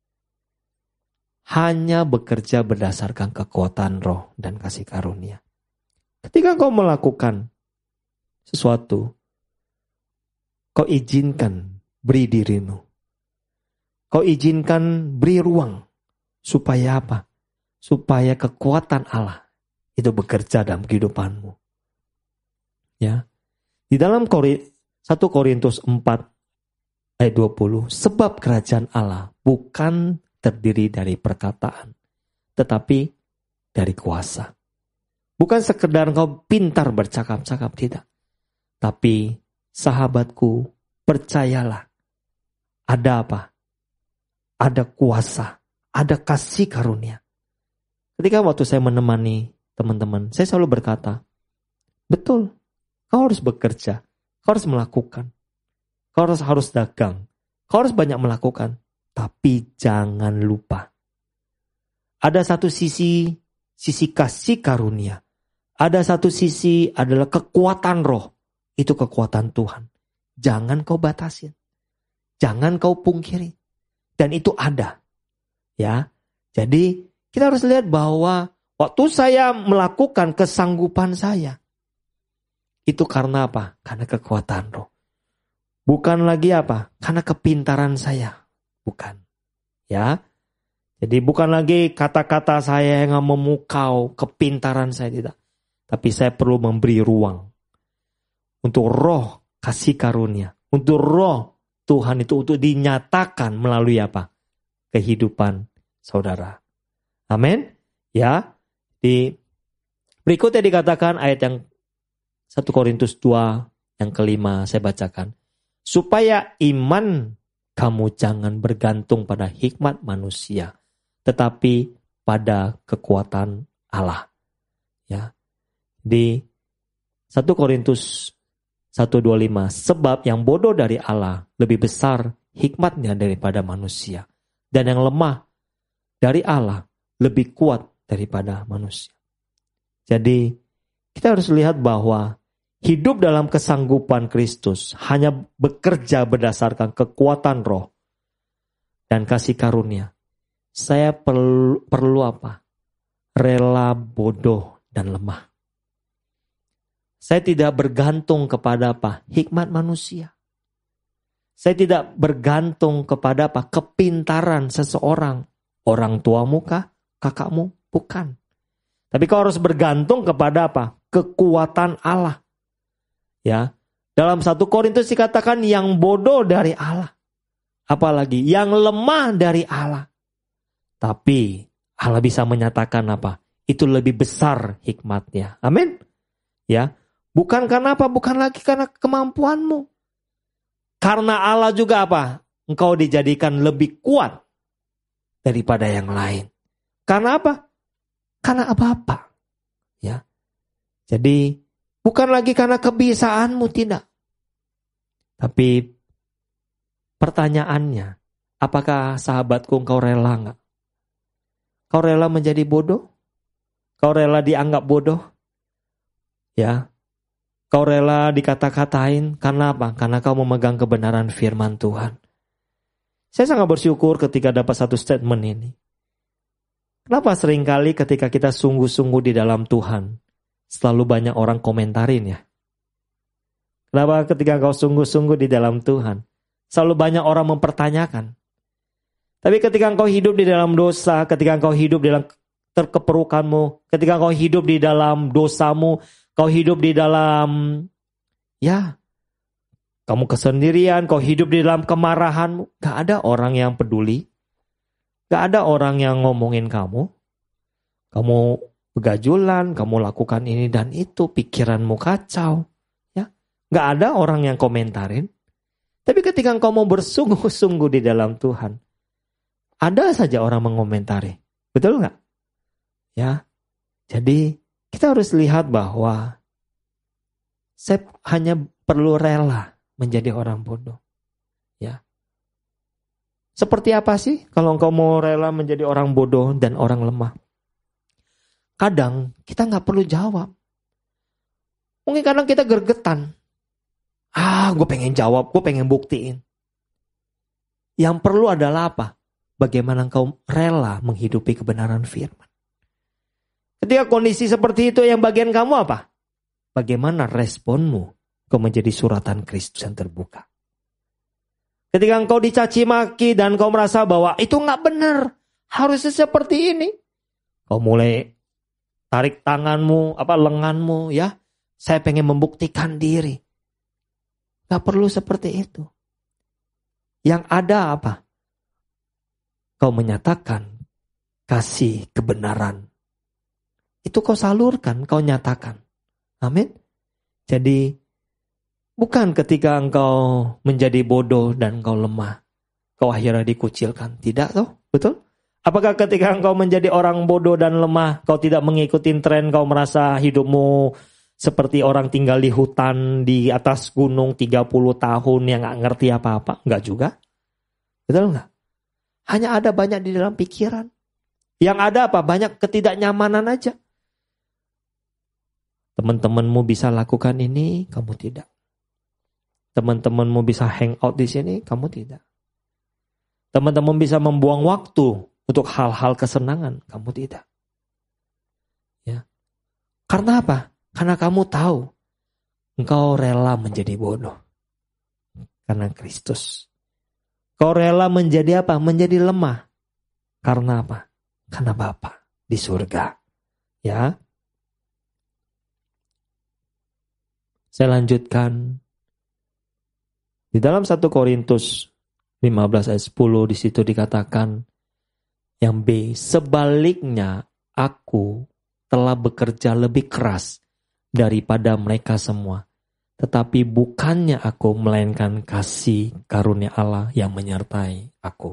hanya bekerja berdasarkan kekuatan roh dan kasih karunia. Ketika kau melakukan sesuatu, kau izinkan beri dirimu. Kau izinkan beri ruang. Supaya apa? Supaya kekuatan Allah itu bekerja dalam kehidupanmu. Ya. Di dalam 1 Korintus 4 ayat 20, sebab kerajaan Allah bukan terdiri dari perkataan, tetapi dari kuasa. Bukan sekedar engkau pintar bercakap-cakap, tidak. Tapi sahabatku, percayalah. Ada apa? Ada kuasa, ada kasih karunia. Ketika waktu saya menemani teman-teman, saya selalu berkata, betul, kau harus bekerja, kau harus melakukan. Kau harus dagang. Kau harus banyak melakukan. Tapi jangan lupa. Ada satu sisi kasih karunia. Ada satu sisi adalah kekuatan roh. Itu kekuatan Tuhan. Jangan kau batasin. Jangan kau pungkiri. Dan itu ada. Ya. Jadi kita harus lihat bahwa waktu saya melakukan kesanggupan saya, itu karena apa? Karena kekuatan roh. Bukan lagi apa? Karena kepintaran saya. Bukan. Ya. Jadi bukan lagi kata-kata saya yang memukau kepintaran saya, tidak. Tapi saya perlu memberi ruang. Untuk roh kasih karunia. Untuk roh Tuhan itu untuk dinyatakan melalui apa? Kehidupan saudara. Amin. Ya. Di berikutnya dikatakan ayat yang 1 Korintus 2 yang kelima saya bacakan. Supaya iman kamu jangan bergantung pada hikmat manusia, tetapi pada kekuatan Allah. Ya. Di 1 Korintus 1:25, sebab yang bodoh dari Allah lebih besar hikmatnya daripada manusia, dan yang lemah dari Allah lebih kuat daripada manusia. Jadi kita harus lihat bahwa hidup dalam kesanggupan Kristus hanya bekerja berdasarkan kekuatan roh dan kasih karunia. Saya perlu apa? Rela bodoh dan lemah. Saya tidak bergantung kepada apa? Hikmat manusia. Saya tidak bergantung kepada apa? Kepintaran seseorang. Orang tuamu kah? Kakakmu? Bukan. Tapi kau harus bergantung kepada apa? Kekuatan Allah. Ya. Dalam 1 Korintus dikatakan yang bodoh dari Allah. Apalagi yang lemah dari Allah. Tapi Allah bisa menyatakan apa? Itu lebih besar hikmatnya. Amin. Ya. Bukan karena apa? Bukan lagi karena kemampuanmu. Karena Allah juga apa? Engkau dijadikan lebih kuat daripada yang lain. Karena apa? Karena apa-apa. Ya. Jadi bukan lagi karena kebiasaanmu, tidak. Tapi pertanyaannya, apakah sahabatku engkau rela enggak? Kau rela menjadi bodoh? Kau rela dianggap bodoh? Ya. Kau rela dikata-katain karena apa? Karena kau memegang kebenaran firman Tuhan. Saya sangat bersyukur ketika dapat satu statement ini. Kenapa seringkali ketika kita sungguh-sungguh di dalam Tuhan, selalu banyak orang komentarin ya? Kenapa ketika kau sungguh-sungguh di dalam Tuhan, selalu banyak orang mempertanyakan? Tapi ketika kau hidup di dalam dosa, ketika kau hidup di dalam terkeperukanmu, ketika kau hidup di dalam dosamu, kau hidup di dalam, ya, kamu kesendirian, kau hidup di dalam kemarahanmu. Gak ada orang yang peduli. Gak ada orang yang ngomongin kamu. Kamu begajulan, kamu lakukan ini dan itu, pikiranmu kacau. Ya, gak ada orang yang komentarin. Tapi ketika engkau mau bersungguh-sungguh di dalam Tuhan, ada saja orang mengomentari. Betul gak? Ya, jadi kita harus lihat bahwa saya hanya perlu rela menjadi orang bodoh. Ya. Seperti apa sih kalau engkau mau rela menjadi orang bodoh dan orang lemah? Kadang kita gak perlu jawab. Mungkin kadang kita gergetan. Gue pengen jawab, gue pengen buktiin. Yang perlu adalah apa? Bagaimana engkau rela menghidupi kebenaran firman. Ketika kondisi seperti itu yang bagian kamu apa? Bagaimana responmu? Kau menjadi suratan Kristus yang terbuka. Ketika engkau dicaci maki dan kau merasa bahwa itu gak benar. Harusnya seperti ini. Kau mulai tarik tanganmu, lenganmu ya. Saya pengen membuktikan diri. Gak perlu seperti itu. Yang ada apa? Kau menyatakan kasih kebenaran. Itu kau salurkan, kau nyatakan. Amin. Jadi bukan ketika engkau menjadi bodoh dan engkau lemah, kau akhirnya dikucilkan. Tidak toh, betul? Apakah ketika engkau menjadi orang bodoh dan lemah, kau tidak mengikuti tren, kau merasa hidupmu seperti orang tinggal di hutan, di atas gunung 30 tahun yang gak ngerti apa-apa? Enggak juga. Betul enggak? Hanya ada banyak di dalam pikiran. Yang ada apa? Banyak ketidaknyamanan aja. Teman-temanmu bisa lakukan ini, kamu tidak. Teman-temanmu bisa hangout di sini, kamu tidak. Teman-teman bisa membuang waktu untuk hal-hal kesenangan, kamu tidak. Ya. Karena apa? Karena kamu tahu engkau rela menjadi bodoh karena Kristus. Kau rela menjadi apa? Menjadi lemah. Karena apa? Karena Bapa di surga. Ya. Saya lanjutkan. Di dalam 1 Korintus 15 ayat 10 di situ dikatakan yang B, sebaliknya aku telah bekerja lebih keras daripada mereka semua, tetapi bukannya aku melainkan kasih karunia Allah yang menyertai aku.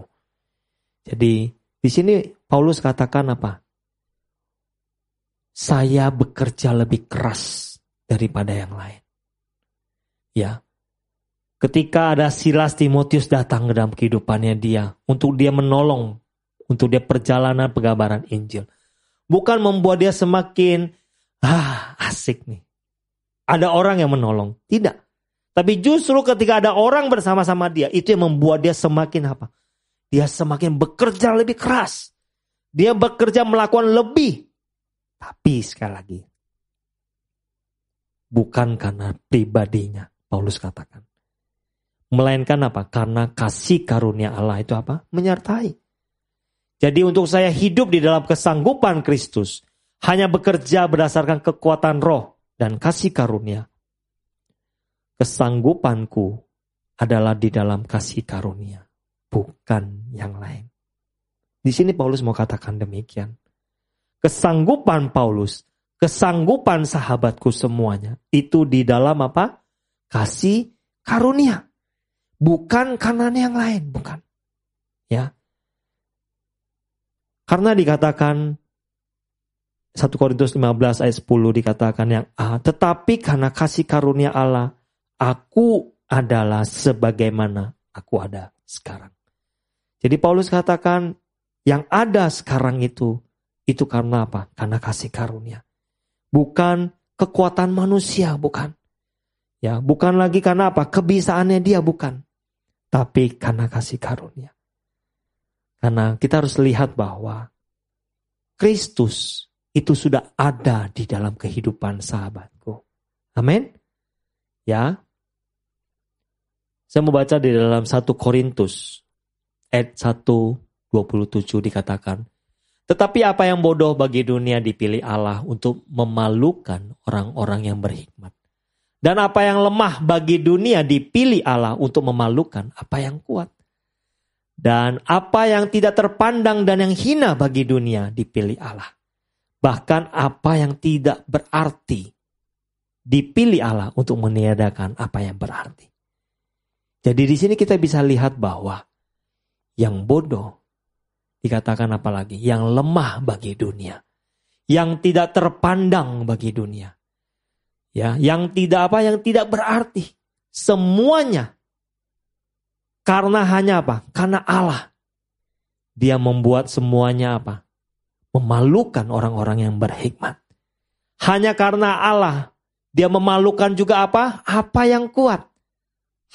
Jadi di sini Paulus katakan apa? Saya bekerja lebih keras daripada yang lain. Ya. Ketika ada Silas, Timotius datang ke dalam kehidupannya dia. Untuk dia menolong. Untuk dia perjalanan pengabaran Injil. Bukan membuat dia semakin asik nih. Ada orang yang menolong. Tidak. Tapi justru ketika ada orang bersama-sama dia. Itu yang membuat dia semakin apa? dia semakin bekerja lebih keras. Dia bekerja melakukan lebih. Tapi sekali lagi, bukan karena pribadinya, Paulus katakan. Melainkan apa? Karena kasih karunia Allah itu apa? Menyertai. Jadi untuk saya hidup di dalam kesanggupan Kristus, hanya bekerja berdasarkan kekuatan roh dan kasih karunia. Kesanggupanku adalah di dalam kasih karunia, bukan yang lain. Di sini Paulus mau katakan demikian. Kesanggupan Paulus, kesanggupan sahabatku semuanya, itu di dalam apa? Kasih karunia. Bukan karena yang lain, bukan. Ya. Karena dikatakan 1 Korintus 15 ayat 10 dikatakan yang A, tetapi karena kasih karunia Allah, aku adalah sebagaimana aku ada sekarang. Jadi Paulus katakan, yang ada sekarang itu karena apa? Karena kasih karunia. Bukan kekuatan manusia, bukan. Ya, bukan lagi karena apa? Kebiasaannya dia, bukan. Tapi karena kasih karunia. Karena kita harus lihat bahwa Kristus itu sudah ada di dalam kehidupan sahabatku. Amin. Ya. Saya mau baca di dalam 1 Korintus ayat 1:27 dikatakan, tetapi apa yang bodoh bagi dunia dipilih Allah untuk memalukan orang-orang yang berhikmat. Dan apa yang lemah bagi dunia dipilih Allah untuk memalukan apa yang kuat. Dan apa yang tidak terpandang dan yang hina bagi dunia dipilih Allah. Bahkan apa yang tidak berarti dipilih Allah untuk meniadakan apa yang berarti. Jadi di sini kita bisa lihat bahwa yang bodoh dikatakan apalagi, yang lemah bagi dunia, yang tidak terpandang bagi dunia, ya, yang tidak apa, yang tidak berarti, semuanya karena hanya apa? Karena Allah. Dia membuat semuanya apa? Memalukan orang-orang yang berhikmat. Hanya karena Allah, dia memalukan juga apa? Apa yang kuat.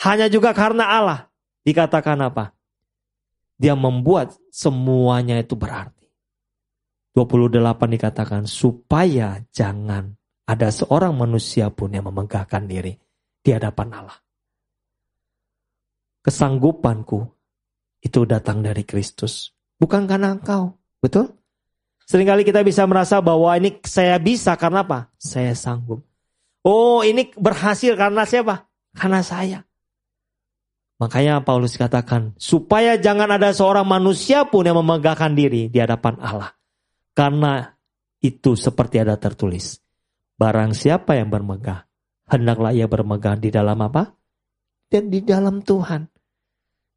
Hanya juga karena Allah dikatakan apa? Dia membuat semuanya itu berarti. 28 dikatakan, supaya jangan ada seorang manusia pun yang memegahkan diri di hadapan Allah. Kesanggupanku itu datang dari Kristus. Bukan karena engkau, betul? Seringkali kita bisa merasa bahwa ini saya bisa karena apa? Saya sanggup. Oh, ini berhasil karena siapa? Karena saya. Makanya Paulus katakan, supaya jangan ada seorang manusia pun yang memegahkan diri di hadapan Allah. Karena itu seperti ada tertulis. Barang siapa yang bermegah, hendaklah ia bermegah di dalam apa? Dan di dalam Tuhan.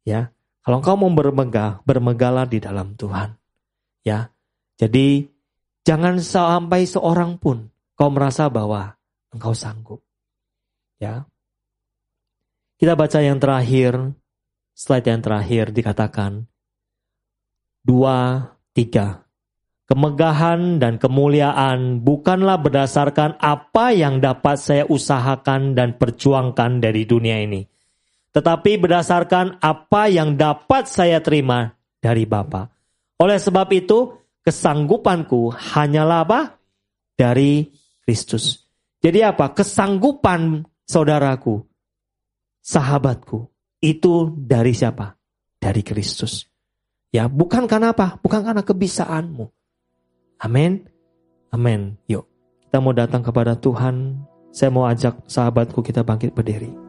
Ya, kalau engkau mau bermegah, bermegahlah di dalam Tuhan. Ya, jadi jangan sampai seorang pun kau merasa bahwa engkau sanggup. Ya. Kita baca yang terakhir, slide yang terakhir dikatakan 2, 3. Kemegahan dan kemuliaan bukanlah berdasarkan apa yang dapat saya usahakan dan perjuangkan dari dunia ini, tetapi berdasarkan apa yang dapat saya terima dari Bapa. Oleh sebab itu, kesanggupanku hanyalah apa? Dari Kristus. Jadi apa? Kesanggupan saudaraku, sahabatku, itu dari siapa? Dari Kristus. Ya, bukan karena apa? Bukan karena kebisaanmu. Amin. Amin. Yuk, kita mau datang kepada Tuhan. Saya mau ajak sahabatku kita bangkit berdiri.